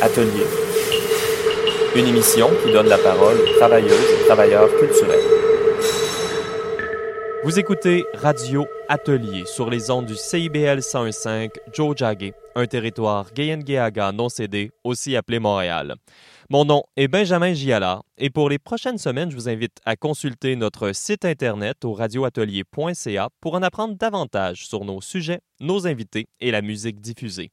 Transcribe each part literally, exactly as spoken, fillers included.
Atelier. Une émission qui donne la parole aux travailleuses et travailleurs culturels. Vous écoutez Radio Atelier sur les ondes du C I B L cent un virgule cinq Jojagé, un territoire Géengéaga non cédé, aussi appelé Montréal. Mon nom est Benjamin J. Allard et pour les prochaines semaines, je vous invite à consulter notre site internet au radio atelier point c a pour en apprendre davantage sur nos sujets, nos invités et la musique diffusée.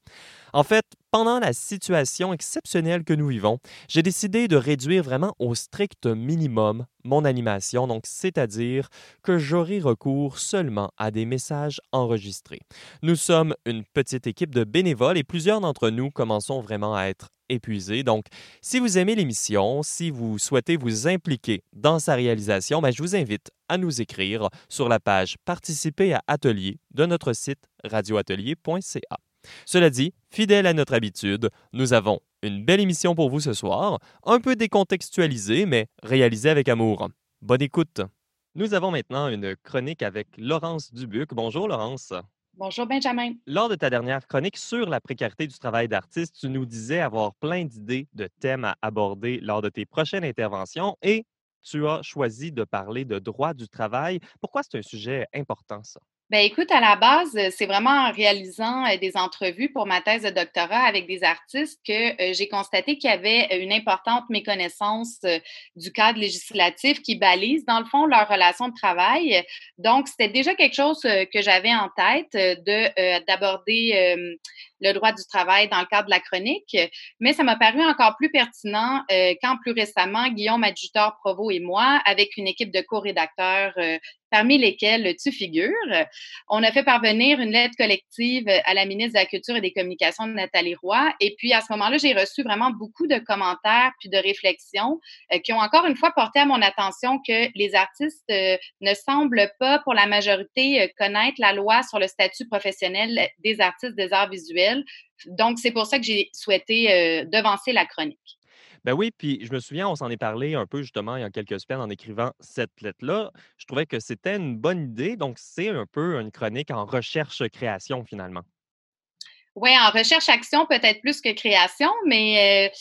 En fait, pendant la situation exceptionnelle que nous vivons, j'ai décidé de réduire vraiment au strict minimum mon animation, donc c'est-à-dire que j'aurai recours seulement à des messages enregistrés. Nous sommes une petite équipe de bénévoles et plusieurs d'entre nous commençons vraiment à être épuisés. Donc, si vous aimez l'émission, si vous souhaitez vous impliquer dans sa réalisation, bien, je vous invite à nous écrire sur la page « Participer à Atelier » de notre site radio atelier point c a. Cela dit, fidèle à notre habitude, nous avons une belle émission pour vous ce soir, un peu décontextualisée, mais réalisée avec amour. Bonne écoute! Nous avons maintenant une chronique avec Laurence Dubuc. Bonjour Laurence! Bonjour Benjamin. Lors de ta dernière chronique sur la précarité du travail d'artiste, tu nous disais avoir plein d'idées de thèmes à aborder lors de tes prochaines interventions et tu as choisi de parler de droit du travail. Pourquoi c'est un sujet important, ça? Bien, écoute, à la base, c'est vraiment en réalisant des entrevues pour ma thèse de doctorat avec des artistes que j'ai constaté qu'il y avait une importante méconnaissance du cadre législatif qui balise, dans le fond, leur relation de travail. Donc, c'était déjà quelque chose que j'avais en tête de, euh, d'aborder euh, le droit du travail dans le cadre de la chronique, mais ça m'a paru encore plus pertinent euh, quand plus récemment, Guillaume Adjutor-Provost et moi, avec une équipe de co-rédacteurs euh, parmi lesquels tu figures, on a fait parvenir une lettre collective à la ministre de la Culture et des Communications, Nathalie Roy, et puis à ce moment-là, j'ai reçu vraiment beaucoup de commentaires puis de réflexions euh, qui ont encore une fois porté à mon attention que les artistes euh, ne semblent pas, pour la majorité, euh, connaître la loi sur le statut professionnel des artistes des arts visuels. Donc, c'est pour ça que j'ai souhaité euh, devancer la chronique. Ben oui, puis je me souviens, on s'en est parlé un peu justement il y a quelques semaines en écrivant cette lettre-là. Je trouvais que c'était une bonne idée, donc c'est un peu une chronique en recherche-création finalement. Oui, en recherche-action peut-être plus que création, mais... Euh...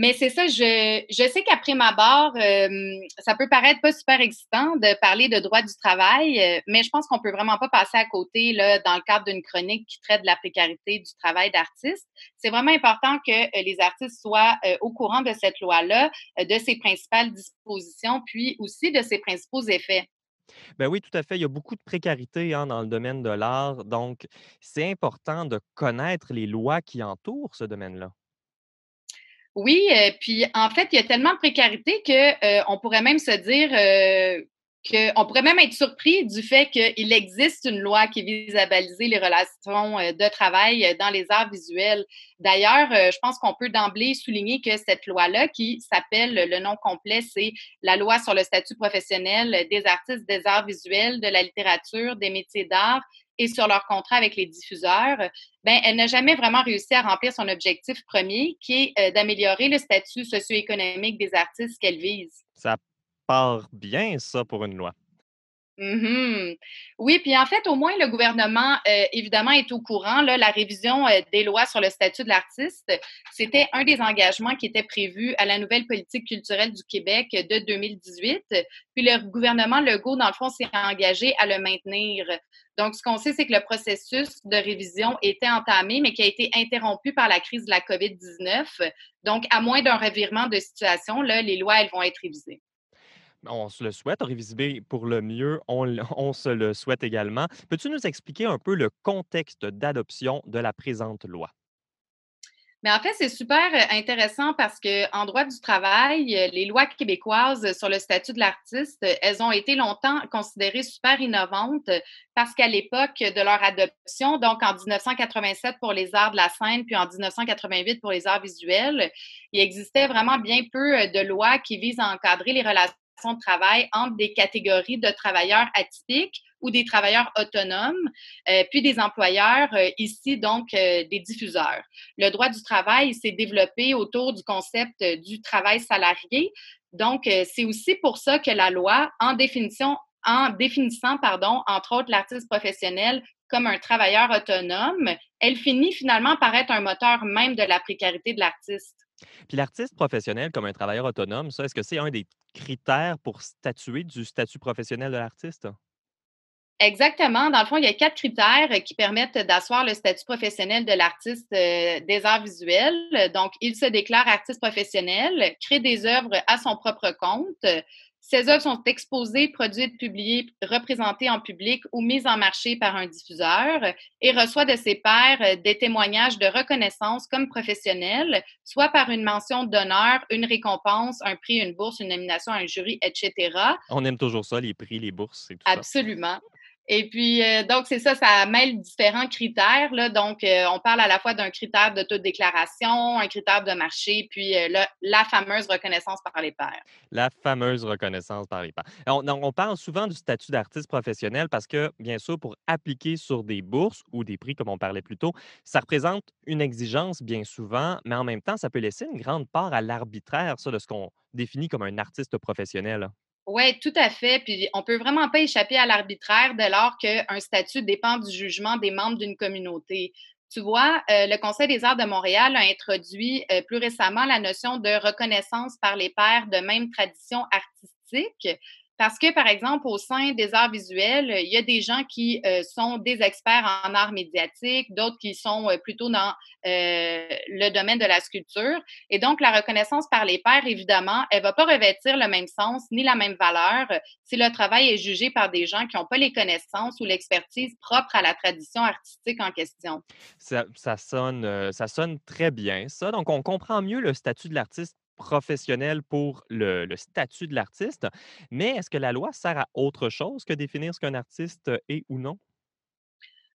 Mais c'est ça, je, je sais qu'après ma barre, euh, ça peut paraître pas super excitant de parler de droit du travail, euh, mais je pense qu'on peut vraiment pas passer à côté là, dans le cadre d'une chronique qui traite de la précarité du travail d'artiste. C'est vraiment important que euh, les artistes soient euh, au courant de cette loi-là, euh, de ses principales dispositions, puis aussi de ses principaux effets. Bien oui, tout à fait. Il y a beaucoup de précarité hein, dans le domaine de l'art, donc c'est important de connaître les lois qui entourent ce domaine-là. Oui, euh, puis en fait, il y a tellement de précarité que euh, on pourrait même se dire euh, qu'on pourrait même être surpris du fait qu'il existe une loi qui vise à baliser les relations euh, de travail dans les arts visuels. D'ailleurs, euh, je pense qu'on peut d'emblée souligner que cette loi-là, qui s'appelle, le nom complet, c'est la loi sur le statut professionnel des artistes des arts visuels, de la littérature, des métiers d'art, et sur leur contrat avec les diffuseurs, ben, elle n'a jamais vraiment réussi à remplir son objectif premier, qui est euh, d'améliorer le statut socio-économique des artistes qu'elle vise. Ça part bien, ça, pour une loi. Mm-hmm. Oui, puis en fait, au moins, le gouvernement, euh, évidemment, est au courant. Là, la révision euh, des lois sur le statut de l'artiste, c'était un des engagements qui était prévu à la nouvelle politique culturelle du Québec de deux mille dix-huit. Puis le gouvernement Legault, dans le fond, s'est engagé à le maintenir. Donc, ce qu'on sait, c'est que le processus de révision était entamé, mais qui a été interrompu par la crise de la covid dix-neuf. Donc, à moins d'un revirement de situation, là, les lois, elles vont être révisées. On se le souhaite, révisé pour le mieux, on, on se le souhaite également. Peux-tu nous expliquer un peu le contexte d'adoption de la présente loi? Mais en fait, c'est super intéressant parce qu'en droit du travail, les lois québécoises sur le statut de l'artiste, elles ont été longtemps considérées super innovantes parce qu'à l'époque de leur adoption, donc en dix-neuf cent quatre-vingt-sept pour les arts de la scène, puis en dix-neuf cent quatre-vingt-huit pour les arts visuels, il existait vraiment bien peu de lois qui visent à encadrer les relations de travail entre des catégories de travailleurs atypiques ou des travailleurs autonomes, euh, puis des employeurs, euh, ici donc euh, des diffuseurs. Le droit du travail s'est développé autour du concept euh, du travail salarié. Donc, euh, c'est aussi pour ça que la loi, en, définition, en définissant, pardon, entre autres, l'artiste professionnel comme un travailleur autonome, elle finit finalement par être un moteur même de la précarité de l'artiste. Puis l'artiste professionnel comme un travailleur autonome, ça, est-ce que c'est un des critères pour statuer du statut professionnel de l'artiste? Exactement. Dans le fond, il y a quatre critères qui permettent d'asseoir le statut professionnel de l'artiste des arts visuels. Donc, il se déclare artiste professionnel, crée des œuvres à son propre compte. Ces œuvres sont exposées, produites, publiées, représentées en public ou mises en marché par un diffuseur et reçoit de ses pairs des témoignages de reconnaissance comme professionnel, soit par une mention d'honneur, une récompense, un prix, une bourse, une nomination à un jury, et cetera. On aime toujours ça, les prix, les bourses et tout ça. Absolument. Et puis, euh, donc, c'est ça, ça mêle différents critères, là. Donc, euh, on parle à la fois d'un critère d'autodéclaration, un critère de marché, puis euh, le, la fameuse reconnaissance par les pairs. La fameuse reconnaissance par les pairs. On, on parle souvent du statut d'artiste professionnel parce que, bien sûr, pour appliquer sur des bourses ou des prix, comme on parlait plus tôt, ça représente une exigence bien souvent, mais en même temps, ça peut laisser une grande part à l'arbitraire, ça, de ce qu'on définit comme un artiste professionnel. Oui, tout à fait. Puis on peut vraiment pas échapper à l'arbitraire dès lors qu'un statut dépend du jugement des membres d'une communauté. Tu vois, euh, le Conseil des arts de Montréal a introduit euh, plus récemment la notion de reconnaissance par les pairs de même tradition artistique. Parce que, par exemple, au sein des arts visuels, il y a des gens qui euh, sont des experts en arts médiatiques, d'autres qui sont euh, plutôt dans euh, le domaine de la sculpture. Et donc, la reconnaissance par les pairs, évidemment, elle ne va pas revêtir le même sens ni la même valeur si le travail est jugé par des gens qui n'ont pas les connaissances ou l'expertise propre à la tradition artistique en question. Ça, ça sonne, ça sonne très bien, ça. Donc, on comprend mieux le statut de l'artiste professionnel pour le, le statut de l'artiste, mais est-ce que la loi sert à autre chose que définir ce qu'un artiste est ou non?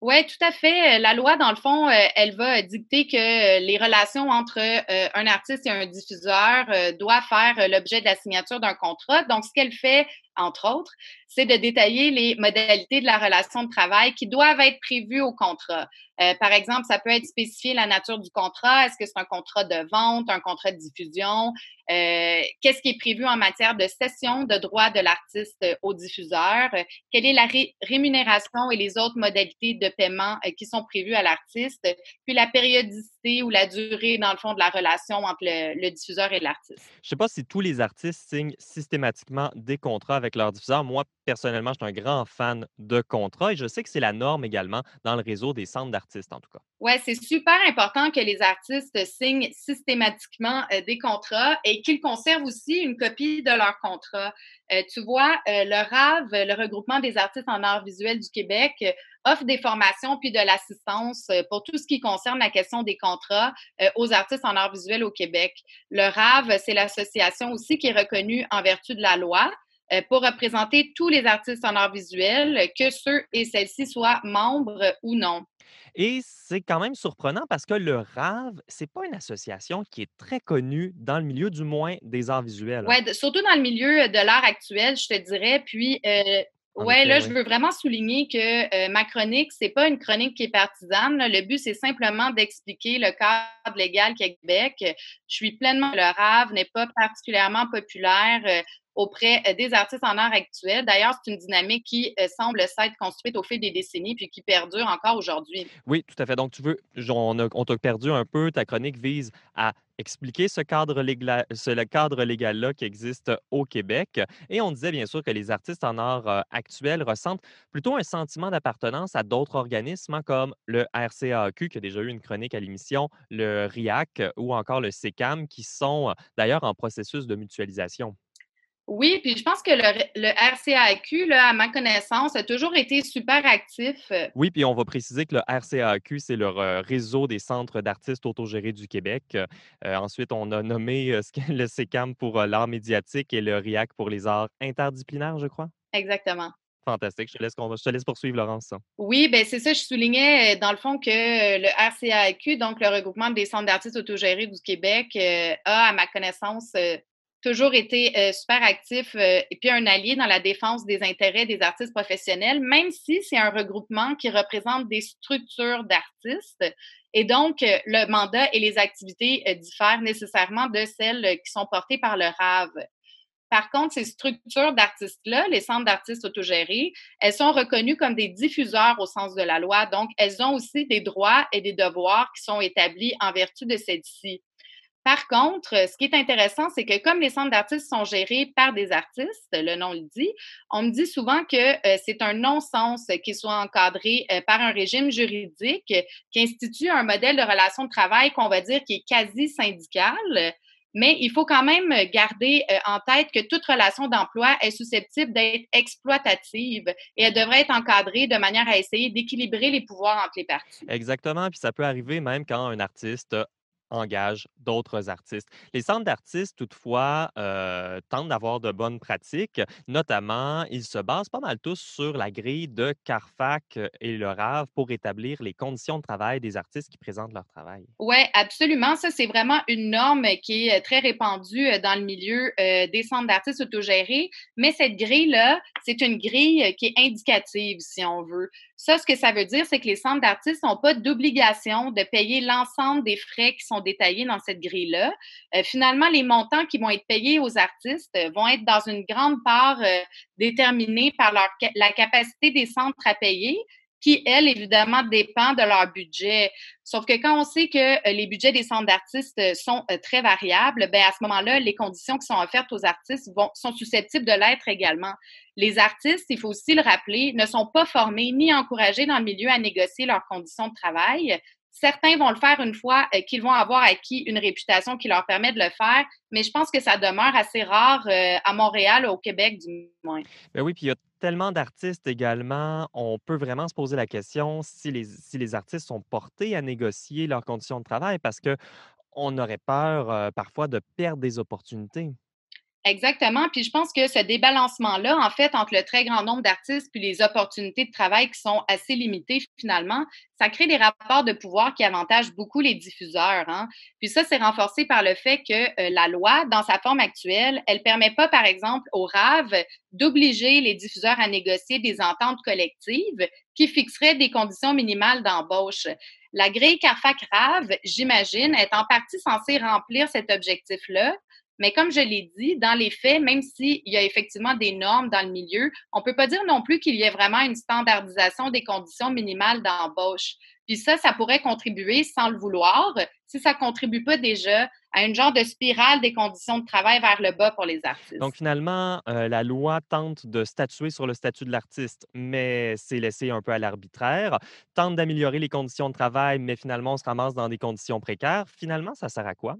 Oui, tout à fait. La loi, dans le fond, elle va dicter que les relations entre un artiste et un diffuseur doivent faire l'objet de la signature d'un contrat. Donc, ce qu'elle fait, entre autres, c'est de détailler les modalités de la relation de travail qui doivent être prévues au contrat. Euh, par exemple, ça peut être spécifié la nature du contrat. Est-ce que c'est un contrat de vente, un contrat de diffusion? Euh, qu'est-ce qui est prévu en matière de cession de droits de l'artiste au diffuseur? Euh, quelle est la ré- rémunération et les autres modalités de paiement euh, qui sont prévues à l'artiste? Puis la périodicité ou la durée, dans le fond, de la relation entre le, le diffuseur et l'artiste. Je ne sais pas si tous les artistes signent systématiquement des contrats avec leurs diffuseurs. Moi, personnellement, je suis un grand fan de contrats et je sais que c'est la norme également dans le réseau des centres d'artistes, en tout cas. Oui, c'est super important que les artistes signent systématiquement euh, des contrats et qu'ils conservent aussi une copie de leur contrat. Euh, tu vois, euh, le R A A V, le Regroupement des artistes en arts visuels du Québec, euh, offre des formations puis de l'assistance pour tout ce qui concerne la question des contrats aux artistes en arts visuels au Québec. Le R A A V, c'est l'association aussi qui est reconnue en vertu de la loi pour représenter tous les artistes en arts visuels, que ceux et celles-ci soient membres ou non. Et c'est quand même surprenant parce que le R A A V, c'est pas une association qui est très connue dans le milieu, du moins, des arts visuels. Oui, surtout dans le milieu de l'art actuel, je te dirais, puis... Euh, Ouais, là, je veux vraiment souligner que euh, ma chronique, c'est pas une chronique qui est partisane, là. Le but, c'est simplement d'expliquer le cadre légal Québec. Je suis pleinement... Le R A A V n'est pas particulièrement populaire euh, auprès des artistes en art actuels. D'ailleurs, c'est une dynamique qui euh, semble s'être construite au fil des décennies puis qui perdure encore aujourd'hui. Oui, tout à fait. Donc, tu veux... On, a, on t'a perdu un peu. Ta chronique vise à expliquer ce cadre, légal, ce cadre légal-là qui existe au Québec. Et on disait bien sûr que les artistes en art actuels ressentent plutôt un sentiment d'appartenance à d'autres organismes comme le R C A Q, qui a déjà eu une chronique à l'émission, le R I A C ou encore le C E C A M, qui sont d'ailleurs en processus de mutualisation. Oui, puis je pense que le, le R C A Q, là, à ma connaissance, a toujours été super actif. Oui, puis on va préciser que le R C A Q, c'est le réseau des centres d'artistes autogérés du Québec. Euh, ensuite, on a nommé le C E C A M pour l'art médiatique et le R I A C pour les arts interdisciplinaires, je crois. Exactement. Fantastique. Je te laisse, je te laisse poursuivre, Laurence. Oui, bien c'est ça. Je soulignais, dans le fond, que le R C A Q, donc le Regroupement des centres d'artistes autogérés du Québec, euh, a, à ma connaissance... Euh, toujours été euh, super actif euh, et puis un allié dans la défense des intérêts des artistes professionnels, même si c'est un regroupement qui représente des structures d'artistes. Et donc, euh, le mandat et les activités euh, diffèrent nécessairement de celles qui sont portées par le R A A V. Par contre, ces structures d'artistes-là, les centres d'artistes autogérés, elles sont reconnues comme des diffuseurs au sens de la loi. Donc, elles ont aussi des droits et des devoirs qui sont établis en vertu de celle-ci. Par contre, ce qui est intéressant, c'est que comme les centres d'artistes sont gérés par des artistes, le nom le dit, on me dit souvent que euh, c'est un non-sens qu'ils soient encadrés euh, par un régime juridique qui institue un modèle de relation de travail qu'on va dire qui est quasi syndical. Mais il faut quand même garder en tête que toute relation d'emploi est susceptible d'être exploitative et elle devrait être encadrée de manière à essayer d'équilibrer les pouvoirs entre les parties. Exactement, puis ça peut arriver même quand un artiste engage d'autres artistes. Les centres d'artistes, toutefois, euh, tentent d'avoir de bonnes pratiques. Notamment, ils se basent pas mal tous sur la grille de CARFAC et le RAAV pour établir les conditions de travail des artistes qui présentent leur travail. Oui, absolument. Ça, c'est vraiment une norme qui est très répandue dans le milieu euh, des centres d'artistes autogérés. Mais cette grille-là, c'est une grille qui est indicative, si on veut. Ça, ce que ça veut dire, c'est que les centres d'artistes n'ont pas d'obligation de payer l'ensemble des frais qui sont détaillés dans cette grille-là. Euh, finalement, les montants qui vont être payés aux artistes vont être dans une grande part euh, déterminés par leur, la capacité des centres à payer, qui, elle, évidemment, dépend de leur budget. Sauf que quand on sait que les budgets des centres d'artistes sont très variables, bien, à ce moment-là, les conditions qui sont offertes aux artistes vont, sont susceptibles de l'être également. Les artistes, il faut aussi le rappeler, ne sont pas formés ni encouragés dans le milieu à négocier leurs conditions de travail. Certains vont le faire une fois qu'ils vont avoir acquis une réputation qui leur permet de le faire, mais je pense que ça demeure assez rare à Montréal, au Québec du moins. Bien oui, puis il y a tellement d'artistes également, on peut vraiment se poser la question si les, si les artistes sont portés à négocier leurs conditions de travail parce qu'on aurait peur euh, parfois de perdre des opportunités. Exactement. Puis je pense que ce débalancement-là, en fait, entre le très grand nombre d'artistes puis les opportunités de travail qui sont assez limitées finalement, ça crée des rapports de pouvoir qui avantagent beaucoup les diffuseurs. Hein. Puis ça, c'est renforcé par le fait que euh, la loi, dans sa forme actuelle, elle ne permet pas, par exemple, au RAAV d'obliger les diffuseurs à négocier des ententes collectives qui fixeraient des conditions minimales d'embauche. La grille CARFAC-RAAV, j'imagine, est en partie censée remplir cet objectif-là. Mais comme je l'ai dit, dans les faits, même s'il y a effectivement des normes dans le milieu, on ne peut pas dire non plus qu'il y ait vraiment une standardisation des conditions minimales d'embauche. Puis ça, ça pourrait contribuer sans le vouloir, si ça ne contribue pas déjà à une genre de spirale des conditions de travail vers le bas pour les artistes. Donc finalement, euh, la loi tente de statuer sur le statut de l'artiste, mais c'est laissé un peu à l'arbitraire. Tente d'améliorer les conditions de travail, mais finalement, on se ramasse dans des conditions précaires. Finalement, ça sert à quoi?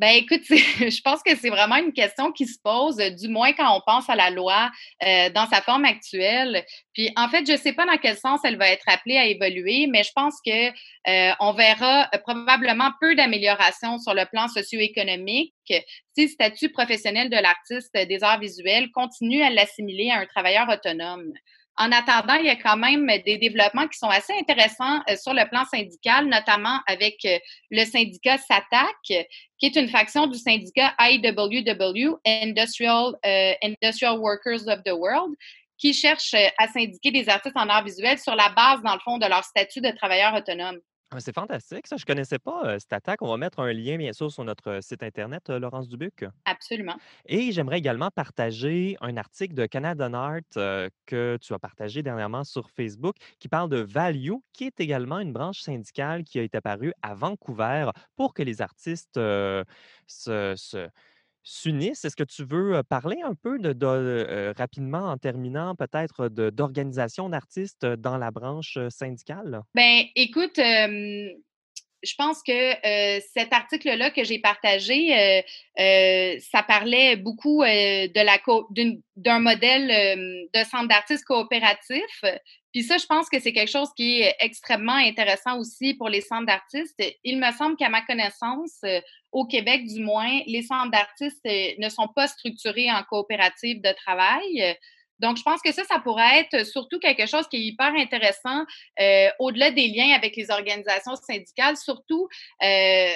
Ben écoute, je pense que c'est vraiment une question qui se pose, du moins quand on pense à la loi euh, dans sa forme actuelle. Puis en fait, je ne sais pas dans quel sens elle va être appelée à évoluer, mais je pense que euh, on verra probablement peu d'améliorations sur le plan socio-économique si le statut professionnel de l'artiste des arts visuels continue à l'assimiler à un travailleur autonome. En attendant, il y a quand même des développements qui sont assez intéressants sur le plan syndical, notamment avec le syndicat SATAC, qui est une faction du syndicat I W W, Industrial, euh, Industrial Workers of the World, qui cherche à syndiquer des artistes en arts visuels sur la base, dans le fond, de leur statut de travailleur autonome. C'est fantastique, ça. Je ne connaissais pas euh, SATAC. On va mettre un lien, bien sûr, sur notre site Internet, euh, Laurence Dubuc. Absolument. Et j'aimerais également partager un article de CanadaNart euh, que tu as partagé dernièrement sur Facebook qui parle de Value, qui est également une branche syndicale qui a été apparue à Vancouver pour que les artistes euh, se... se s'unissent. Est-ce que tu veux parler un peu de, de euh, rapidement en terminant peut-être de, d'organisation d'artistes dans la branche syndicale? Bien, écoute, euh, je pense que euh, cet article-là que j'ai partagé, euh, euh, ça parlait beaucoup euh, de la co- d'une, d'un modèle euh, de centre d'artistes coopératif. Puis ça, je pense que c'est quelque chose qui est extrêmement intéressant aussi pour les centres d'artistes. Il me semble qu'à ma connaissance, au Québec du moins, les centres d'artistes ne sont pas structurés en coopérative de travail. Donc, je pense que ça, ça pourrait être surtout quelque chose qui est hyper intéressant euh, au-delà des liens avec les organisations syndicales, surtout euh,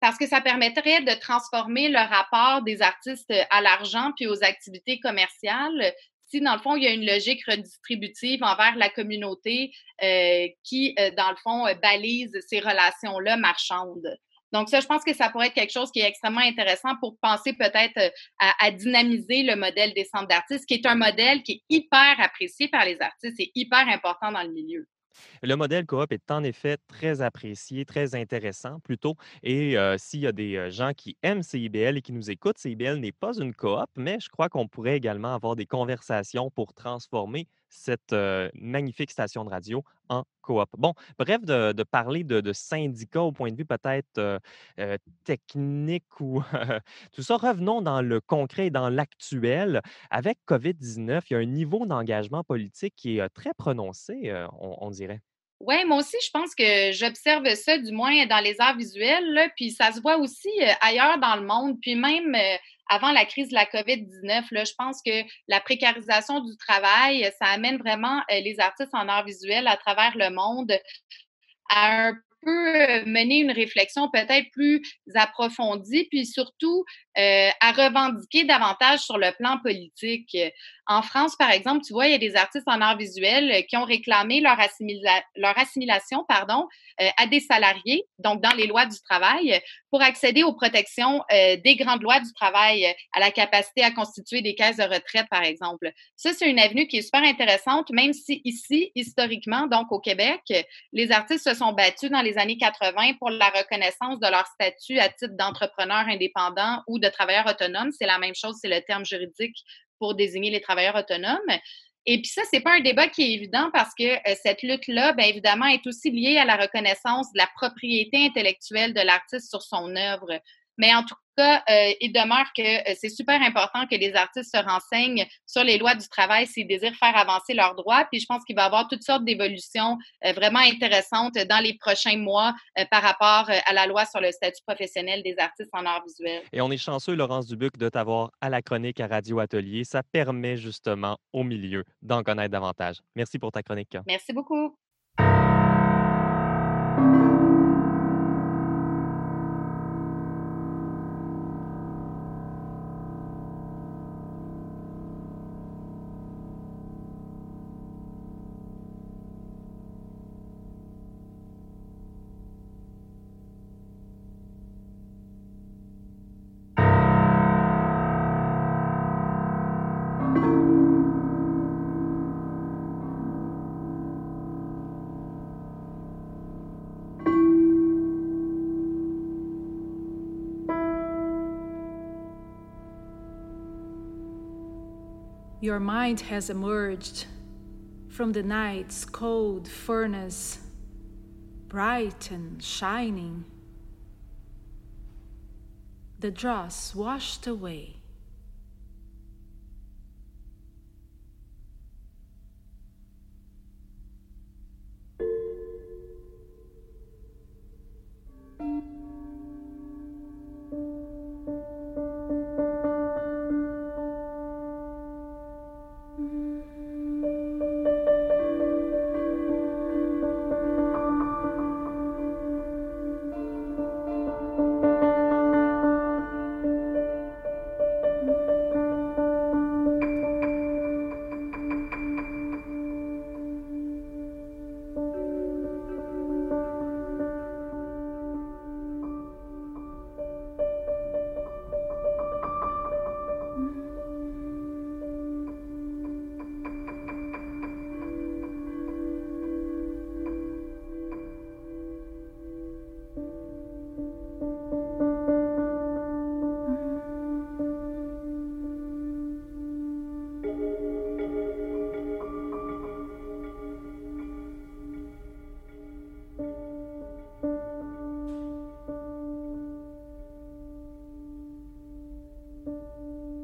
parce que ça permettrait de transformer le rapport des artistes à l'argent puis aux activités commerciales. Si, dans le fond, il y a une logique redistributive envers la communauté euh, qui, euh, dans le fond, euh, balise ces relations-là marchandes. Donc ça, je pense que ça pourrait être quelque chose qui est extrêmement intéressant pour penser peut-être à, à dynamiser le modèle des centres d'artistes, qui est un modèle qui est hyper apprécié par les artistes et hyper important dans le milieu. Le modèle coop est en effet très apprécié, très intéressant plutôt. Et euh, s'il y a des gens qui aiment C I B L et qui nous écoutent, C I B L n'est pas une coop, mais je crois qu'on pourrait également avoir des conversations pour transformer cette euh, magnifique station de radio en coop. Bon, bref, de, de parler de, de syndicats au point de vue peut-être euh, euh, technique ou euh, tout ça, revenons dans le concret et dans l'actuel. Avec COVID dix-neuf, il y a un niveau d'engagement politique qui est euh, très prononcé, euh, on, on dirait. Oui, moi aussi, je pense que j'observe ça, du moins dans les arts visuels, là, puis ça se voit aussi ailleurs dans le monde, puis même euh, avant la crise de la COVID dix-neuf, là, je pense que la précarisation du travail, ça amène vraiment euh, les artistes en arts visuels à travers le monde à un peut mener une réflexion peut-être plus approfondie, puis surtout euh, à revendiquer davantage sur le plan politique. En France, par exemple, tu vois, il y a des artistes en arts visuels qui ont réclamé leur, assimila- leur assimilation pardon, euh, à des salariés, donc dans les lois du travail, pour accéder aux protections euh, des grandes lois du travail, à la capacité à constituer des caisses de retraite, par exemple. Ça, c'est une avenue qui est super intéressante, même si ici, historiquement, donc au Québec, les artistes se sont battus dans les années quatre-vingt pour la reconnaissance de leur statut à titre d'entrepreneur indépendant ou de travailleur autonome. C'est la même chose, c'est le terme juridique pour désigner les travailleurs autonomes. Et puis ça, c'est pas un débat qui est évident parce que euh, cette lutte-là, bien évidemment, est aussi liée à la reconnaissance de la propriété intellectuelle de l'artiste sur son œuvre. Mais en tout cas, euh, il demeure que euh, c'est super important que les artistes se renseignent sur les lois du travail s'ils désirent faire avancer leurs droits. Puis je pense qu'il va y avoir toutes sortes d'évolutions euh, vraiment intéressantes dans les prochains mois euh, par rapport euh, à la loi sur le statut professionnel des artistes en arts visuels. Et on est chanceux, Laurence Dubuc, de t'avoir à la chronique à Radio Atelier. Ça permet justement au milieu d'en connaître davantage. Merci pour ta chronique. Merci beaucoup. Your mind has emerged from the night's cold furnace, bright and shining. The dross washed away.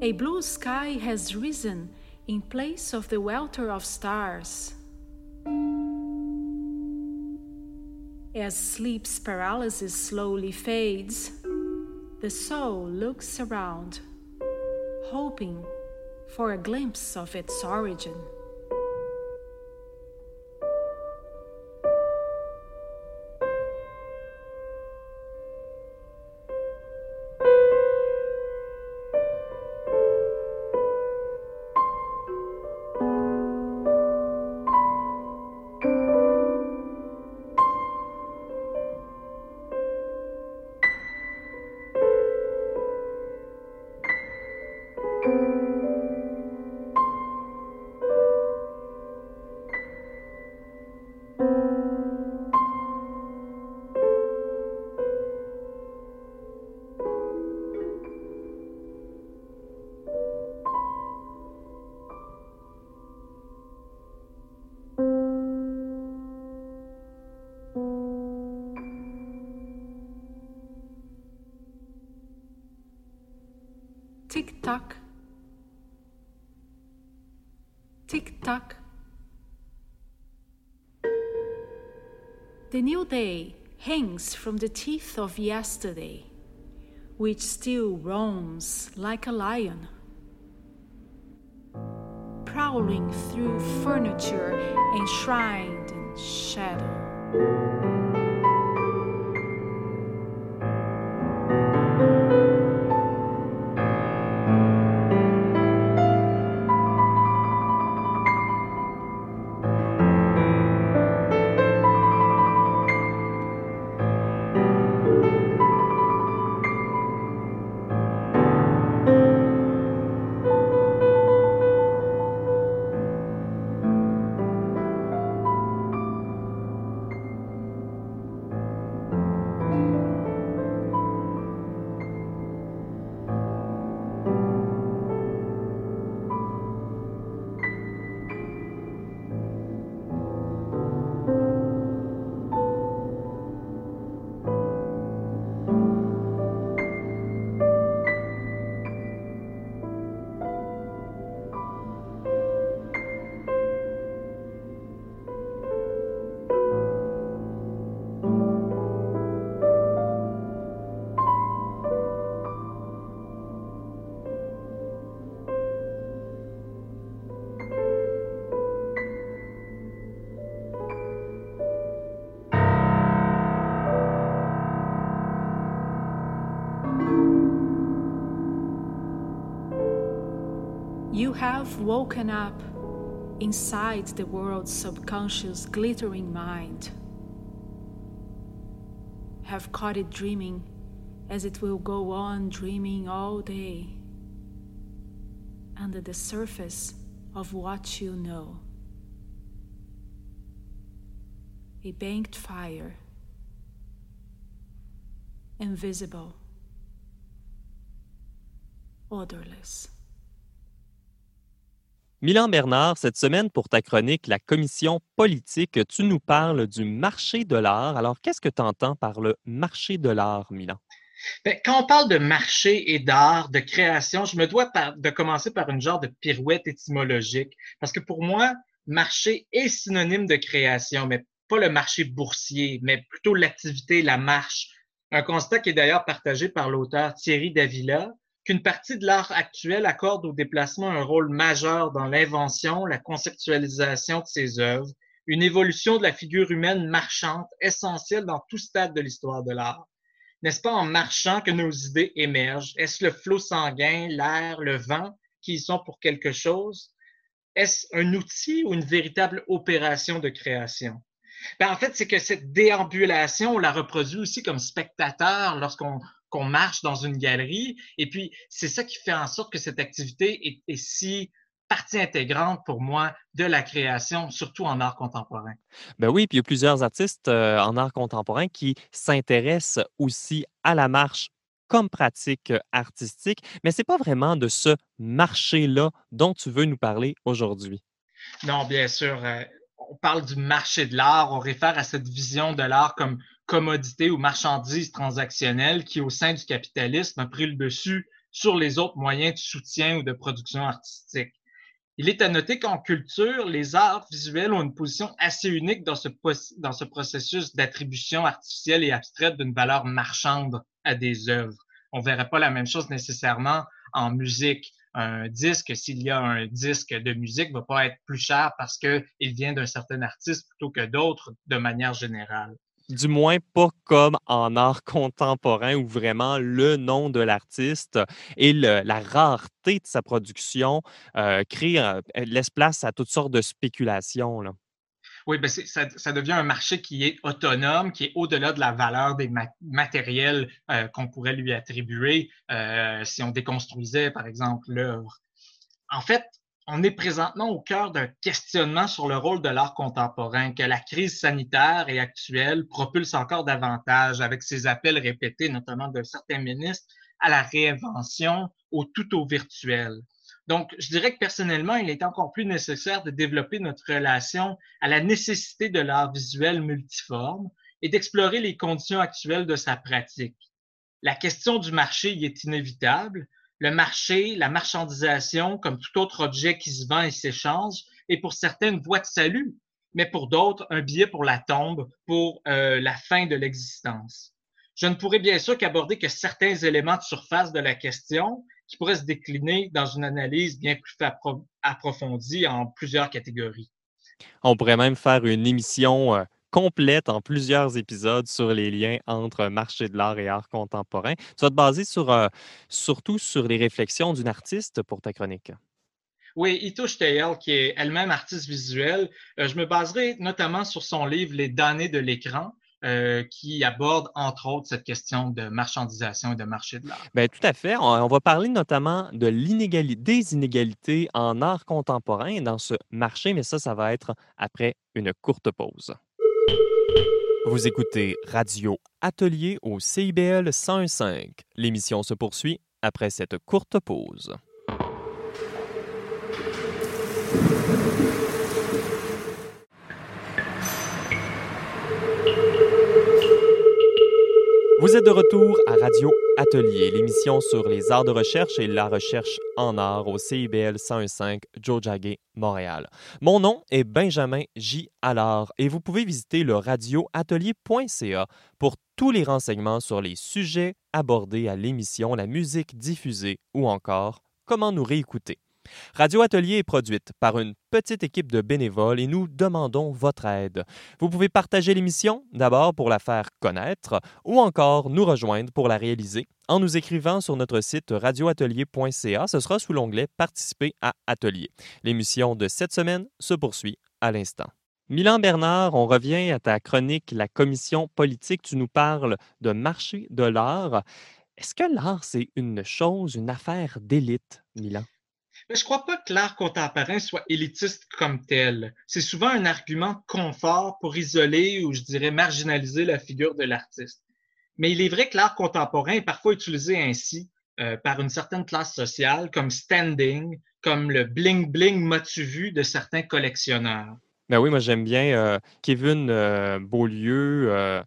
A blue sky has risen in place of the welter of stars. As sleep's paralysis slowly fades, the soul looks around, hoping for a glimpse of its origin. Tic-tac, tic-tac. The new day hangs from the teeth of yesterday, which still roams like a lion, prowling through furniture enshrined in shadow. You have woken up inside the world's subconscious glittering mind. Have caught it dreaming as it will go on dreaming all day under the surface of what you know. A banked fire, invisible, odorless. Milan Bernard, cette semaine pour ta chronique La Commission politique, tu nous parles du marché de l'art. Alors, qu'est-ce que tu entends par le marché de l'art, Milan? Bien, quand on parle de marché et d'art, de création, je me dois par, de commencer par une genre de pirouette étymologique. Parce que pour moi, marché est synonyme de création, mais pas le marché boursier, mais plutôt l'activité, la marche. Un constat qui est d'ailleurs partagé par l'auteur Thierry Davila, qu'une partie de l'art actuel accorde au déplacement un rôle majeur dans l'invention, la conceptualisation de ses œuvres, une évolution de la figure humaine marchande essentielle dans tout stade de l'histoire de l'art. N'est-ce pas en marchant que nos idées émergent? Est-ce le flot sanguin, l'air, le vent qui y sont pour quelque chose? Est-ce un outil ou une véritable opération de création? Ben, en fait, c'est que cette déambulation, on la reproduit aussi comme spectateur lorsqu'on qu'on marche dans une galerie. Et puis, c'est ça qui fait en sorte que cette activité est, est si partie intégrante pour moi de la création, surtout en art contemporain. Ben oui, puis il y a plusieurs artistes euh, en art contemporain qui s'intéressent aussi à la marche comme pratique artistique, mais c'est pas vraiment de ce marché-là dont tu veux nous parler aujourd'hui. Non, bien sûr. Euh, on parle du marché de l'art, on réfère à cette vision de l'art comme commodité ou marchandise transactionnelle qui, au sein du capitalisme, a pris le dessus sur les autres moyens de soutien ou de production artistique. Il est à noter qu'en culture, les arts visuels ont une position assez unique dans ce, dans ce processus d'attribution artificielle et abstraite d'une valeur marchande à des œuvres. On ne verrait pas la même chose nécessairement en musique. Un disque, s'il y a un disque de musique, ne va pas être plus cher parce qu'il vient d'un certain artiste plutôt que d'autres de manière générale. Du moins, pas comme en art contemporain où vraiment le nom de l'artiste et le, la rareté de sa production euh, crée, euh, laisse place à toutes sortes de spéculations, là. Oui, bien, c'est, ça, ça devient un marché qui est autonome, qui est au-delà de la valeur des mat- matériels euh, qu'on pourrait lui attribuer euh, si on déconstruisait, par exemple, l'œuvre. En fait, on est présentement au cœur d'un questionnement sur le rôle de l'art contemporain que la crise sanitaire et actuelle propulse encore davantage avec ses appels répétés, notamment de certains ministres, à la réinvention, au tout au virtuel. Donc, je dirais que personnellement, il est encore plus nécessaire de développer notre relation à la nécessité de l'art visuel multiforme et d'explorer les conditions actuelles de sa pratique. La question du marché y est inévitable. Le marché, la marchandisation, comme tout autre objet qui se vend et s'échange, est pour certains une voie de salut, mais pour d'autres, un billet pour la tombe, pour euh, la fin de l'existence. Je ne pourrais bien sûr qu'aborder que certains éléments de surface de la question qui pourraient se décliner dans une analyse bien plus appro- approfondie en plusieurs catégories. On pourrait même faire une émission euh... complète en plusieurs épisodes sur les liens entre marché de l'art et art contemporain. Tu vas te baser sur, euh, surtout sur les réflexions d'une artiste pour ta chronique. Oui, Hito Steyerl, qui est elle-même artiste visuelle, euh, je me baserai notamment sur son livre « Les damnés de l'écran ». Euh, qui aborde, entre autres, cette question de marchandisation et de marché de l'art. Bien, tout à fait. On, on va parler notamment de l'inégalité, des inégalités en art contemporain dans ce marché, mais ça, ça va être après une courte pause. Vous écoutez Radio Atelier au C I B L cent un virgule cinq. L'émission se poursuit après cette courte pause. Vous êtes de retour à Radio Atelier, l'émission sur les arts de recherche et la recherche en art au C I B L cent un virgule cinq, Jojagé, Montréal. Mon nom est Benjamin J. Allard et vous pouvez visiter le radio atelier point c a pour tous les renseignements sur les sujets abordés à l'émission, la musique diffusée ou encore comment nous réécouter. Radio Atelier est produite par une petite équipe de bénévoles et nous demandons votre aide. Vous pouvez partager l'émission, d'abord pour la faire connaître, ou encore nous rejoindre pour la réaliser en nous écrivant sur notre site radio atelier point c a. Ce sera sous l'onglet « Participer à Atelier ». L'émission de cette semaine se poursuit à l'instant. Milan Bernard, on revient à ta chronique « La commission politique ». Tu nous parles de marché de l'art. Est-ce que l'art, c'est une chose, une affaire d'élite, Milan? Mais je ne crois pas que l'art contemporain soit élitiste comme tel. C'est souvent un argument confort pour isoler ou, je dirais, marginaliser la figure de l'artiste. Mais il est vrai que l'art contemporain est parfois utilisé ainsi euh, par une certaine classe sociale, comme standing, comme le bling-bling motu-vu de certains collectionneurs. Ben oui, moi j'aime bien euh, Kevin euh, Beaulieu... Euh...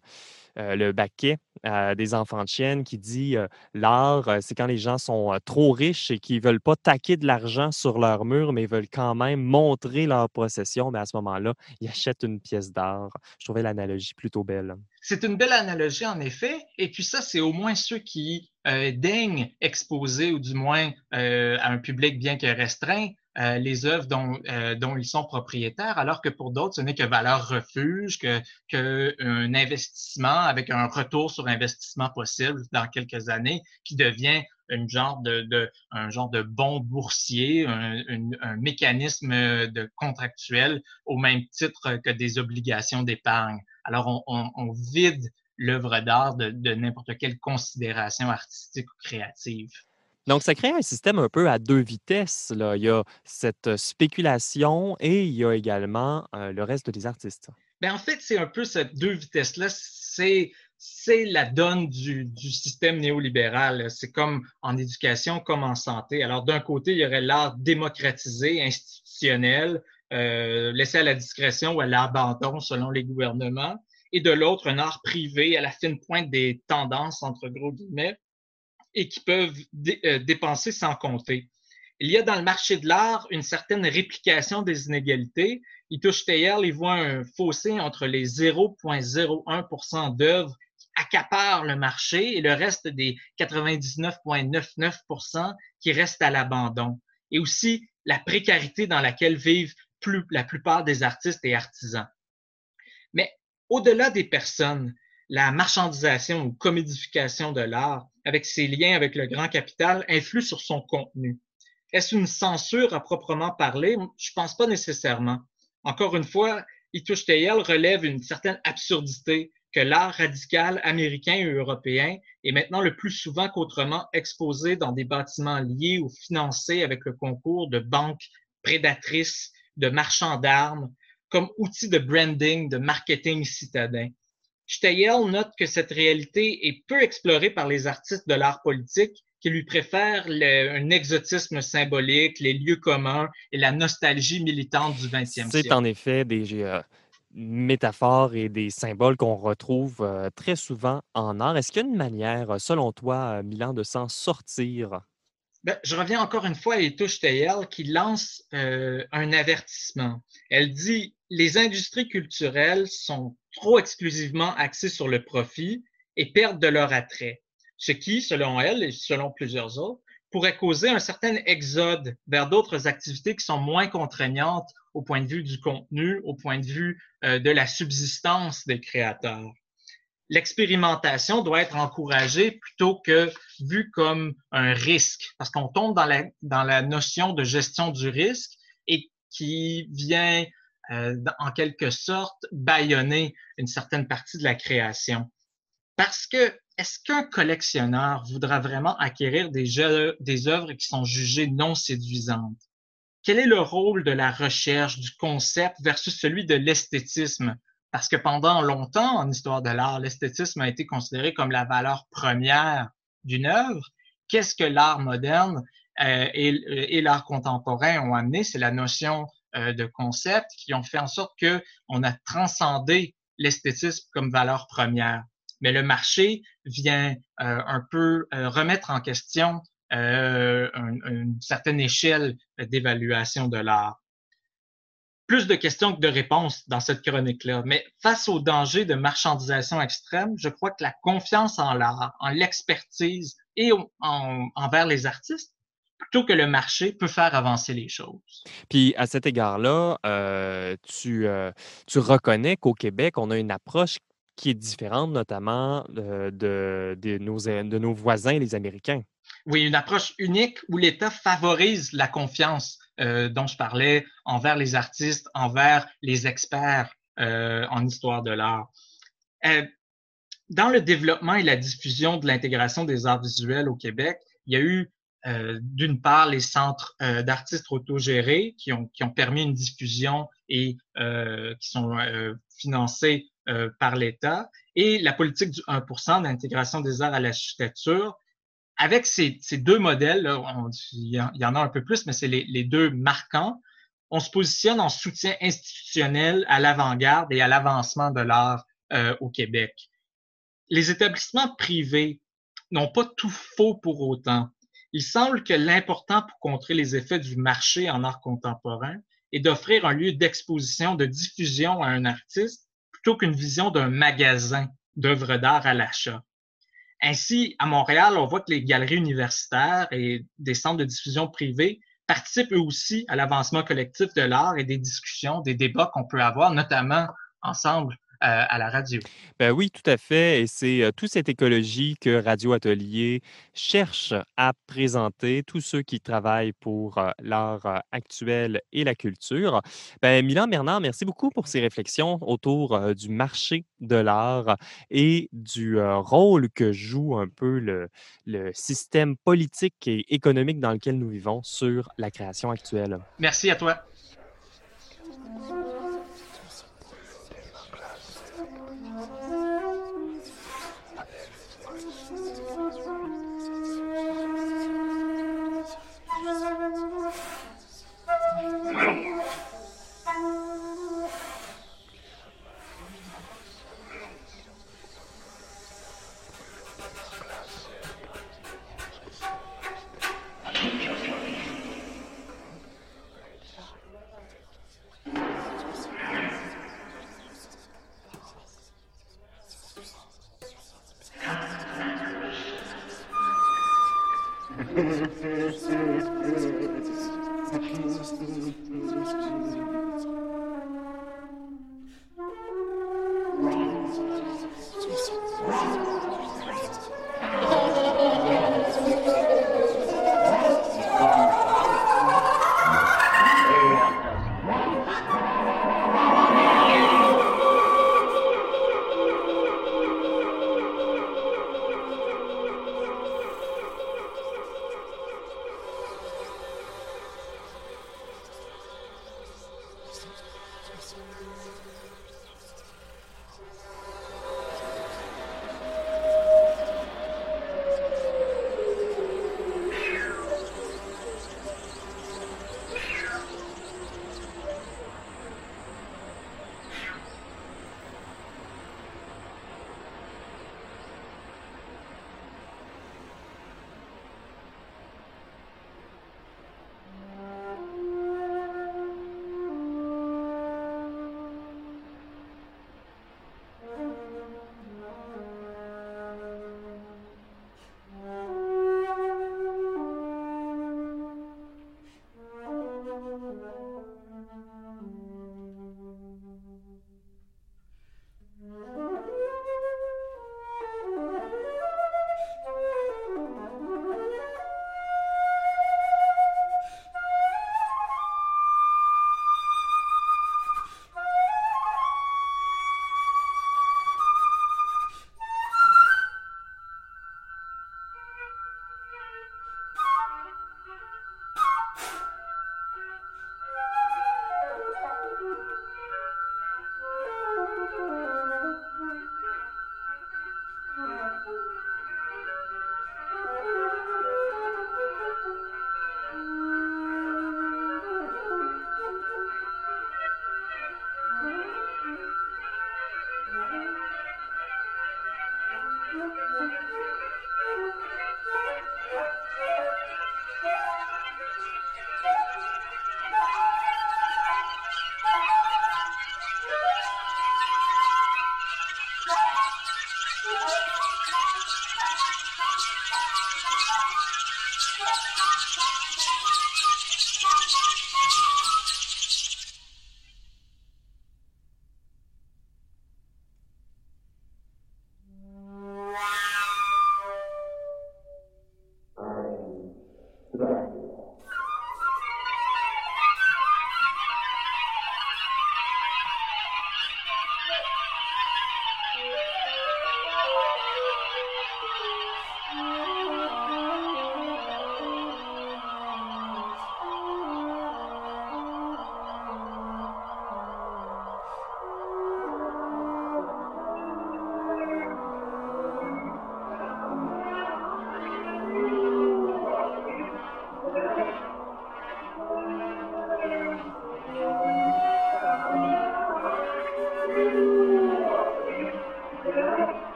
Euh, le Baquet euh, des enfants de chienne qui dit euh, l'art, euh, c'est quand les gens sont euh, trop riches et qu'ils ne veulent pas taquer de l'argent sur leur mur, mais veulent quand même montrer leur possession. Mais à ce moment-là, ils achètent une pièce d'art. Je trouvais l'analogie plutôt belle. C'est une belle analogie, en effet. Et puis ça, c'est au moins ceux qui euh, daignent exposer, ou du moins euh, à un public bien que restreint, Euh, les œuvres dont, euh, dont ils sont propriétaires, alors que pour d'autres, ce n'est que valeur refuge, que, que un investissement avec un retour sur investissement possible dans quelques années, qui devient une genre de, de, un genre de bon boursier, un, un, un mécanisme de contractuel au même titre que des obligations d'épargne. Alors, on, on, on vide l'œuvre d'art de, de n'importe quelle considération artistique ou créative. Donc, ça crée un système un peu à deux vitesses, là. Il y a cette spéculation et il y a également euh, le reste des artistes. Bien, en fait, c'est un peu cette deux vitesses-là. C'est, c'est la donne du, du système néolibéral. C'est comme en éducation, comme en santé. Alors, d'un côté, il y aurait l'art démocratisé, institutionnel, euh, laissé à la discrétion ou à l'abandon selon les gouvernements. Et de l'autre, un art privé à la fine pointe des tendances, entre gros guillemets, et qui peuvent dé- euh, dépenser sans compter. Il y a dans le marché de l'art une certaine réplication des inégalités. Hito Steyerl y voit un fossé entre les zéro virgule zéro un pour cent d'œuvres qui accaparent le marché et le reste des quatre-vingt-dix-neuf virgule quatre-vingt-dix-neuf pour cent qui restent à l'abandon. Et aussi la précarité dans laquelle vivent plus, la plupart des artistes et artisans. Mais au-delà des personnes, la marchandisation ou commodification de l'art, avec ses liens avec le grand capital, influe sur son contenu. Est-ce une censure à proprement parler? Je ne pense pas nécessairement. Encore une fois, Hito Steyerl relève une certaine absurdité que l'art radical américain et européen est maintenant le plus souvent qu'autrement exposé dans des bâtiments liés ou financés avec le concours de banques prédatrice de marchands d'armes comme outil de branding, de marketing citadin. Steyerl note que cette réalité est peu explorée par les artistes de l'art politique qui lui préfèrent le, un exotisme symbolique, les lieux communs et la nostalgie militante du vingtième siècle. C'est en effet des euh, métaphores et des symboles qu'on retrouve euh, très souvent en art. Est-ce qu'il y a une manière, selon toi, Milan, de s'en sortir? Ben, je reviens encore une fois à Hito Steyerl qui lance euh, un avertissement. Elle dit « Les industries culturelles sont trop exclusivement axées sur le profit et perdent de leur attrait. » Ce qui, selon elle et selon plusieurs autres, pourrait causer un certain exode vers d'autres activités qui sont moins contraignantes au point de vue du contenu, au point de vue euh, de la subsistance des créateurs. L'expérimentation doit être encouragée plutôt que vue comme un risque, parce qu'on tombe dans la, dans la notion de gestion du risque et qui vient euh, en quelque sorte bâillonner une certaine partie de la création. Parce que est-ce qu'un collectionneur voudra vraiment acquérir des, jeux, des œuvres qui sont jugées non séduisantes? Quel est le rôle de la recherche, du concept versus celui de l'esthétisme? Parce que pendant longtemps, en histoire de l'art, l'esthétisme a été considéré comme la valeur première d'une œuvre. Qu'est-ce que l'art moderne euh, et, et l'art contemporain ont amené? C'est la notion euh, de concept qui ont fait en sorte que on a transcendé l'esthétisme comme valeur première. Mais le marché vient euh, un peu euh, remettre en question euh, une, une certaine échelle d'évaluation de l'art. Plus de questions que de réponses dans cette chronique-là, mais face au danger de marchandisation extrême, je crois que la confiance en l'art, en l'expertise et en, en, envers les artistes, plutôt que le marché peut faire avancer les choses. Puis à cet égard-là, euh, tu, euh, tu reconnais qu'au Québec, on a une approche qui est différente notamment euh, de, de, nos, de nos voisins, les Américains. Oui, une approche unique où l'État favorise la confiance euh, dont je parlais envers les artistes, envers les experts euh, en histoire de l'art. Euh, dans le développement et la diffusion de l'intégration des arts visuels au Québec, il y a eu euh, d'une part les centres euh, d'artistes autogérés qui ont, qui ont permis une diffusion et euh, qui sont euh, financés Euh, par l'État, et la politique du un pour cent d'intégration des arts à l'architecture. Avec ces, ces deux modèles, là, on, il y en a un peu plus, mais c'est les, les deux marquants, on se positionne en soutien institutionnel à l'avant-garde et à l'avancement de l'art euh, au Québec. Les établissements privés n'ont pas tout faux pour autant. Il semble que l'important pour contrer les effets du marché en art contemporain est d'offrir un lieu d'exposition, de diffusion à un artiste plutôt qu'une vision d'un magasin d'œuvres d'art à l'achat. Ainsi, à Montréal, on voit que les galeries universitaires et des centres de diffusion privés participent eux aussi à l'avancement collectif de l'art et des discussions, des débats qu'on peut avoir, notamment ensemble euh, à la radio. Ben oui, tout à fait. Et c'est euh, toute cette écologie que Radio Atelier cherche à présenter, tous ceux qui travaillent pour euh, l'art euh, actuel et la culture. Ben, Milan Bernard, merci beaucoup pour ces réflexions autour euh, du marché de l'art et du euh, rôle que joue un peu le, le système politique et économique dans lequel nous vivons sur la création actuelle. Merci à toi.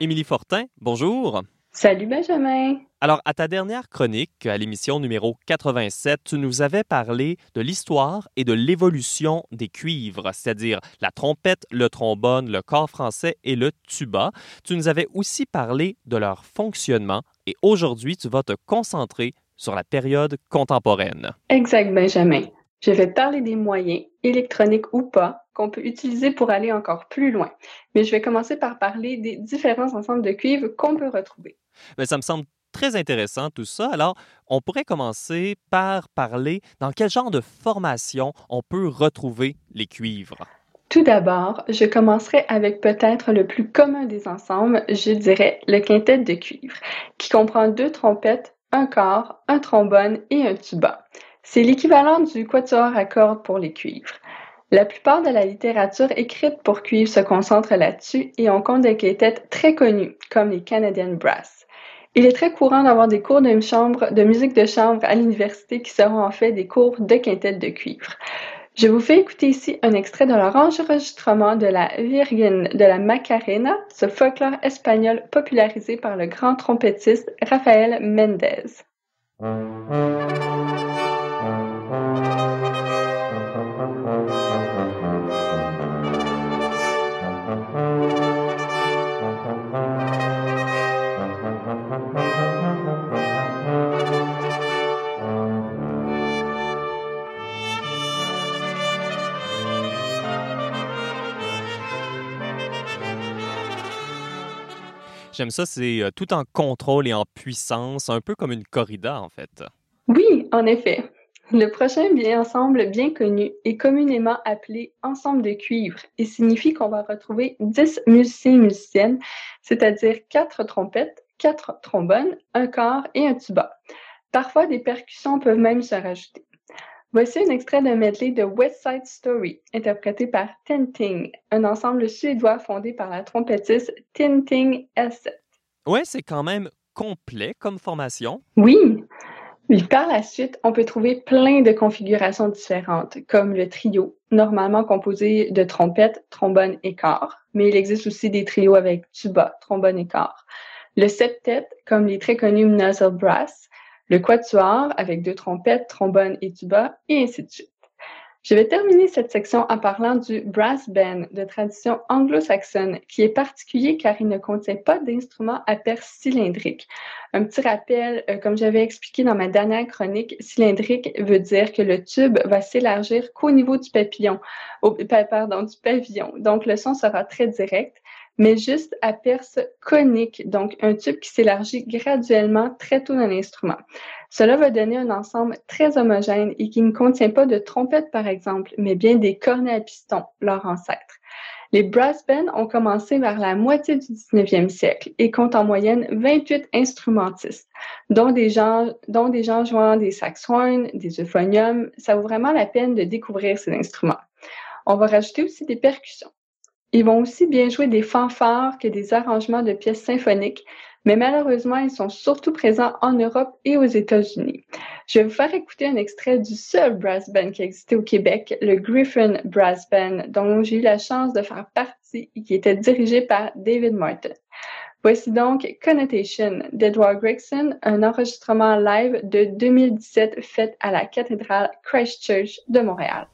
Émilie Fortin, bonjour. Salut Benjamin. Alors, à ta dernière chronique, à l'émission numéro quatre-vingt-sept, tu nous avais parlé de l'histoire et de l'évolution des cuivres, c'est-à-dire la trompette, le trombone, le cor français et le tuba. Tu nous avais aussi parlé de leur fonctionnement et aujourd'hui, tu vas te concentrer sur la période contemporaine. Exact, Benjamin. Je vais parler des moyens, électroniques ou pas, qu'on peut utiliser pour aller encore plus loin. Mais je vais commencer par parler des différents ensembles de cuivre qu'on peut retrouver. Mais ça me semble très intéressant tout ça. Alors, on pourrait commencer par parler dans quel genre de formation on peut retrouver les cuivres. Tout d'abord, je commencerai avec peut-être le plus commun des ensembles, je dirais le quintette de cuivre, qui comprend deux trompettes, un cor, un trombone et un tuba. C'est l'équivalent du quatuor à cordes pour les cuivres. La plupart de la littérature écrite pour cuivre se concentre là-dessus et on compte des quintettes très connues, comme les Canadian Brass. Il est très courant d'avoir des cours de, chambre, de musique de chambre à l'université qui seront en fait des cours de quintettes de cuivre. Je vous fais écouter ici un extrait de leur enregistrement de la Virgen de la Macarena, ce folklore espagnol popularisé par le grand trompettiste Rafael Mendez. J'aime ça, c'est tout en contrôle et en puissance, un peu comme une corrida en fait. Oui, en effet. Le prochain bien ensemble bien connu est communément appelé ensemble de cuivre et signifie qu'on va retrouver dix musiciens et musiciennes, c'est-à-dire quatre trompettes, quatre trombones, un cor et un tuba. Parfois, des percussions peuvent même se rajouter. Voici un extrait d'un medley de West Side Story, interprété par Tinting, un ensemble suédois fondé par la trompettiste Tinting S sept. Oui, c'est quand même complet comme formation. Oui. Mais par la suite, on peut trouver plein de configurations différentes, comme le trio, normalement composé de trompettes, trombone et cor, mais il existe aussi des trios avec tuba, trombone et cor. Le septet, comme les très connus Nozzle Brass, le quatuor avec deux trompettes, trombone et tuba, et ainsi de suite. Je vais terminer cette section en parlant du brass band de tradition anglo-saxonne, qui est particulier car il ne contient pas d'instruments à perce cylindrique. Un petit rappel, comme j'avais expliqué dans ma dernière chronique, cylindrique veut dire que le tube va s'élargir qu'au niveau du papillon, au, pardon, du pavillon. Donc, le son sera très direct, mais juste à perce conique, donc un tube qui s'élargit graduellement très tôt dans l'instrument. Cela va donner un ensemble très homogène et qui ne contient pas de trompettes, par exemple, mais bien des cornets à piston, leur ancêtre. Les brass bands ont commencé vers la moitié du dix-neuvième siècle et comptent en moyenne vingt-huit instrumentistes, dont des gens, dont des gens jouant des saxophones, des euphoniums. Ça vaut vraiment la peine de découvrir ces instruments. On va rajouter aussi des percussions. Ils vont aussi bien jouer des fanfares que des arrangements de pièces symphoniques, mais malheureusement, ils sont surtout présents en Europe et aux États-Unis. Je vais vous faire écouter un extrait du seul brass band qui existait au Québec, le Griffin Brass Band, dont j'ai eu la chance de faire partie et qui était dirigé par David Martin. Voici donc Connotation d'Edward Gregson, un enregistrement live de deux mille dix-sept fait à la cathédrale Christchurch de Montréal.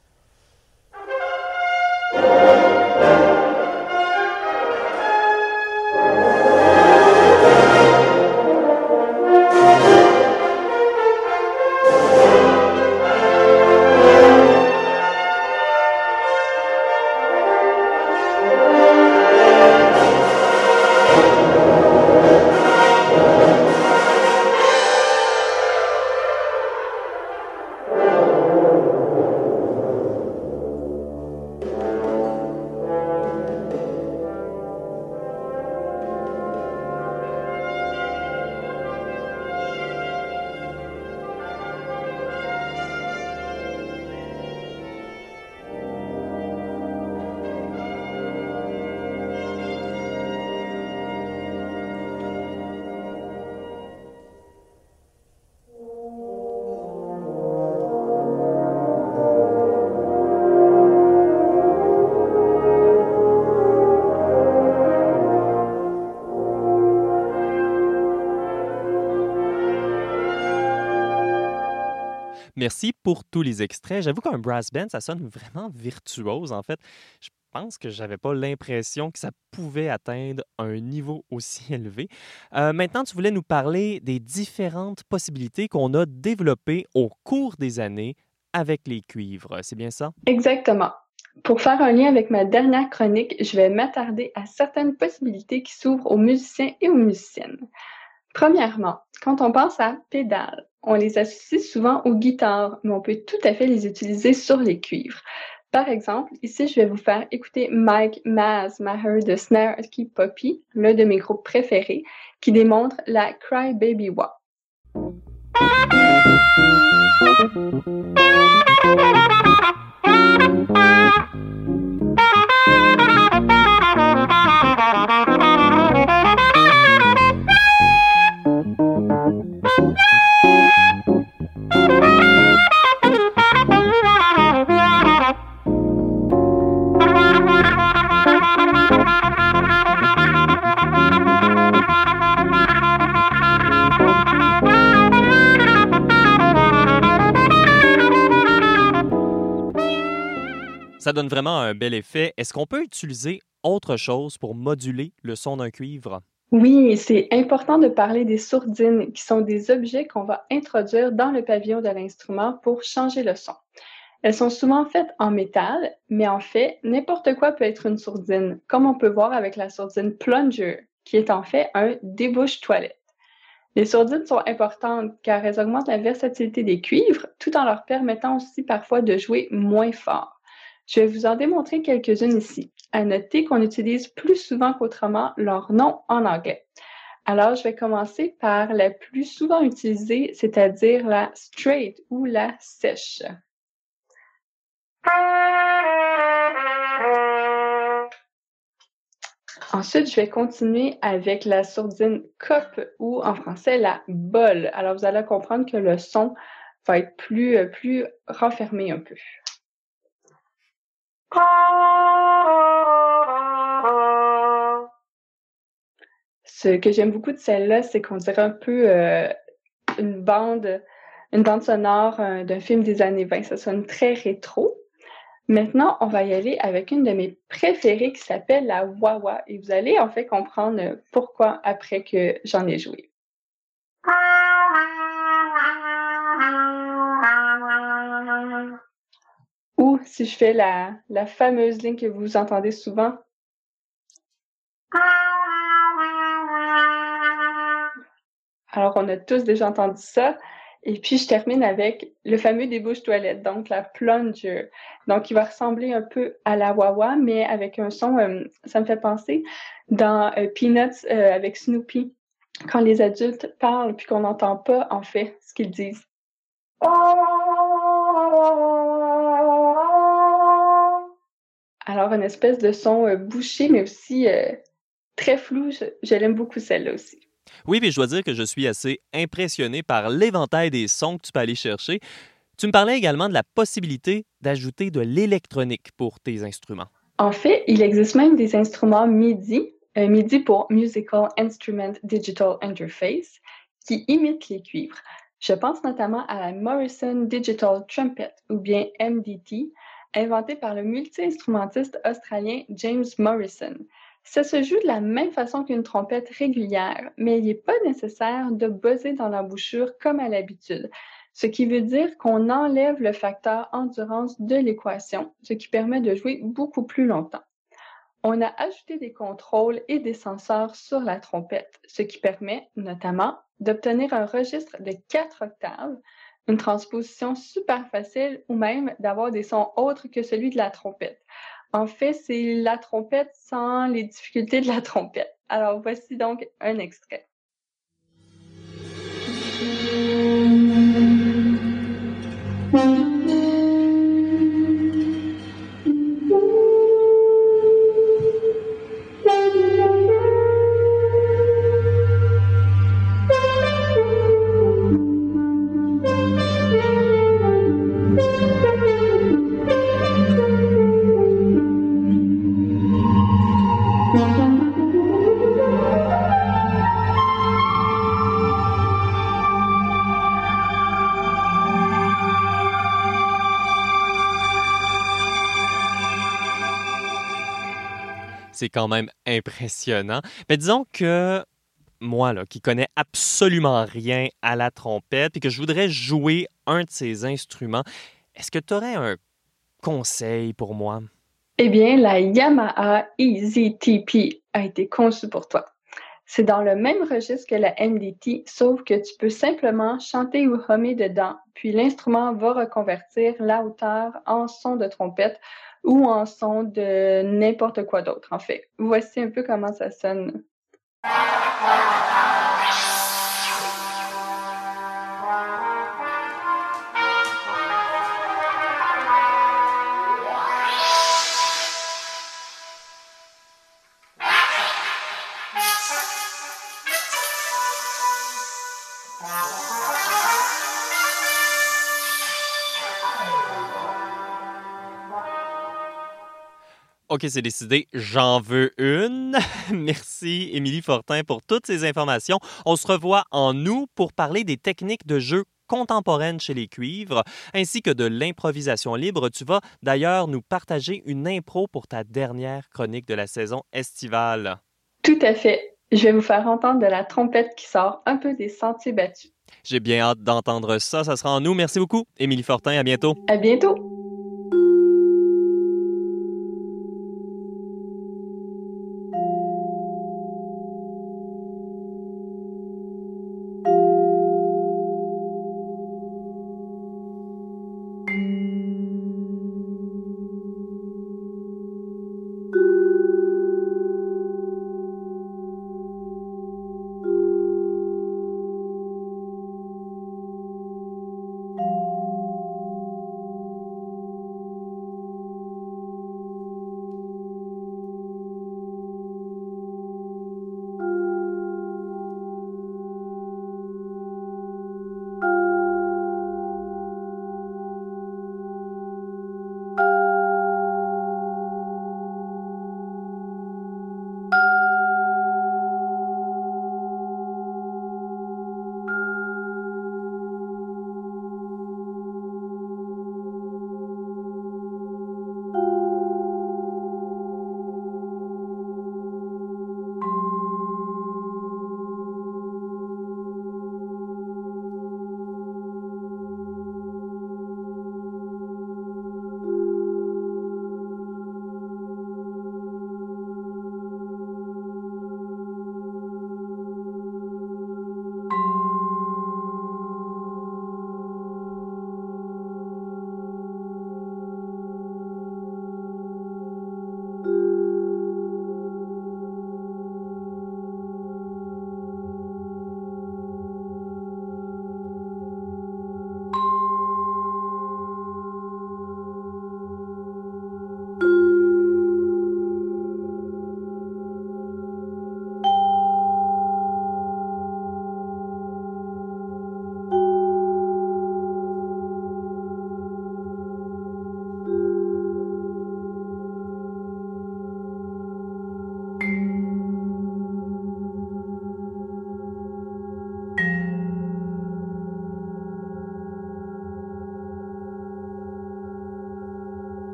Merci pour tous les extraits. J'avoue qu'un brass band, ça sonne vraiment virtuose. En fait, je pense que je n'avais pas l'impression que ça pouvait atteindre un niveau aussi élevé. Euh, maintenant, tu voulais nous parler des différentes possibilités qu'on a développées au cours des années avec les cuivres. C'est bien ça? Exactement. Pour faire un lien avec ma dernière chronique, je vais m'attarder à certaines possibilités qui s'ouvrent aux musiciens et aux musiciennes. Premièrement, quand on pense à pédales, on les associe souvent aux guitares, mais on peut tout à fait les utiliser sur les cuivres. Par exemple, ici, je vais vous faire écouter Mike Mazmaher de Snare Key Poppy, l'un de mes groupes préférés, qui démontre la Cry Baby Wah. Ça donne vraiment un bel effet. Est-ce qu'on peut utiliser autre chose pour moduler le son d'un cuivre? Oui, c'est important de parler des sourdines, qui sont des objets qu'on va introduire dans le pavillon de l'instrument pour changer le son. Elles sont souvent faites en métal, mais en fait, n'importe quoi peut être une sourdine, comme on peut voir avec la sourdine Plunger, qui est en fait un débouche-toilette. Les sourdines sont importantes car elles augmentent la versatilité des cuivres, tout en leur permettant aussi parfois de jouer moins fort. Je vais vous en démontrer quelques-unes ici. À noter qu'on utilise plus souvent qu'autrement leur nom en anglais. Alors, je vais commencer par la plus souvent utilisée, c'est-à-dire la straight ou la sèche. Ensuite, je vais continuer avec la sourdine cup ou en français la bolle. Alors, vous allez comprendre que le son va être plus, plus renfermé un peu. Ce que j'aime beaucoup de celle-là, c'est qu'on dirait un peu euh, une bande une bande sonore euh, d'un film des années vingt. Ça sonne très rétro. Maintenant, on va y aller avec une de mes préférées qui s'appelle la Wawa. Et vous allez en fait comprendre pourquoi après que j'en ai joué. Ou si je fais la, la fameuse ligne que vous entendez souvent. Alors, on a tous déjà entendu ça. Et puis, je termine avec le fameux débouche-toilette, donc la plunge. Donc, il va ressembler un peu à la wah-wah, mais avec un son, euh, ça me fait penser, dans euh, Peanuts euh, avec Snoopy, quand les adultes parlent puis qu'on n'entend pas, en fait, ce qu'ils disent. Alors, une espèce de son euh, bouché, mais aussi euh, très flou. Je, je l'aime beaucoup, celle-là aussi. Oui, mais je dois dire que je suis assez impressionné par l'éventail des sons que tu peux aller chercher. Tu me parlais également de la possibilité d'ajouter de l'électronique pour tes instruments. En fait, il existe même des instruments MIDI, euh, MIDI pour Musical Instrument Digital Interface, qui imitent les cuivres. Je pense notamment à la Morrison Digital Trumpet, ou bien M D T, inventée par le multi-instrumentiste australien James Morrison. Ça se joue de la même façon qu'une trompette régulière, mais il n'est pas nécessaire de buzzer dans l'embouchure comme à l'habitude, ce qui veut dire qu'on enlève le facteur endurance de l'équation, ce qui permet de jouer beaucoup plus longtemps. On a ajouté des contrôles et des senseurs sur la trompette, ce qui permet notamment d'obtenir un registre de quatre octaves, une transposition super facile ou même d'avoir des sons autres que celui de la trompette. En fait, c'est la trompette sans les difficultés de la trompette. Alors, voici donc un extrait. C'est quand même impressionnant. Mais disons que moi, là, qui connais absolument rien à la trompette et que je voudrais jouer un de ces instruments, est-ce que tu aurais un conseil pour moi? Eh bien, la Yamaha E Z T P a été conçue pour toi. C'est dans le même registre que la M D T, sauf que tu peux simplement chanter ou hummer dedans, puis l'instrument va reconvertir la hauteur en son de trompette ou en son de n'importe quoi d'autre, en fait. Voici un peu comment ça sonne. OK, c'est décidé, j'en veux une. Merci, Émilie Fortin, pour toutes ces informations. On se revoit en août pour parler des techniques de jeu contemporaines chez les cuivres, ainsi que de l'improvisation libre. Tu vas d'ailleurs nous partager une impro pour ta dernière chronique de la saison estivale. Tout à fait. Je vais vous faire entendre de la trompette qui sort un peu des sentiers battus. J'ai bien hâte d'entendre ça. Ça sera en août. Merci beaucoup, Émilie Fortin. À bientôt. À bientôt.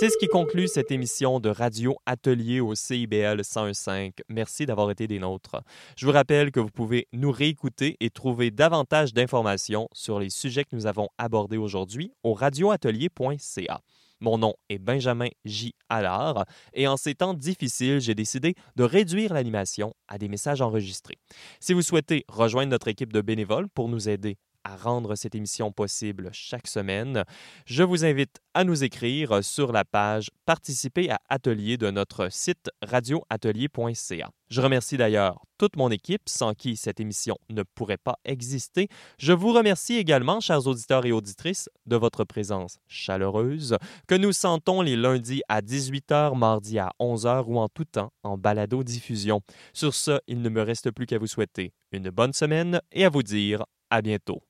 C'est ce qui conclut cette émission de Radio Atelier au C I B L cent un virgule cinq. Merci d'avoir été des nôtres. Je vous rappelle que vous pouvez nous réécouter et trouver davantage d'informations sur les sujets que nous avons abordés aujourd'hui au radio atelier point c a. Mon nom est Benjamin J. Allard et en ces temps difficiles, j'ai décidé de réduire l'animation à des messages enregistrés. Si vous souhaitez rejoindre notre équipe de bénévoles pour nous aider à rendre cette émission possible chaque semaine, je vous invite à nous écrire sur la page « Participer à Atelier » de notre site radio atelier point c a. Je remercie d'ailleurs toute mon équipe, sans qui cette émission ne pourrait pas exister. Je vous remercie également, chers auditeurs et auditrices, de votre présence chaleureuse, que nous sentons les lundis à dix-huit heures, mardis à onze heures ou en tout temps en balado-diffusion. Sur ce, il ne me reste plus qu'à vous souhaiter une bonne semaine et à vous dire à bientôt.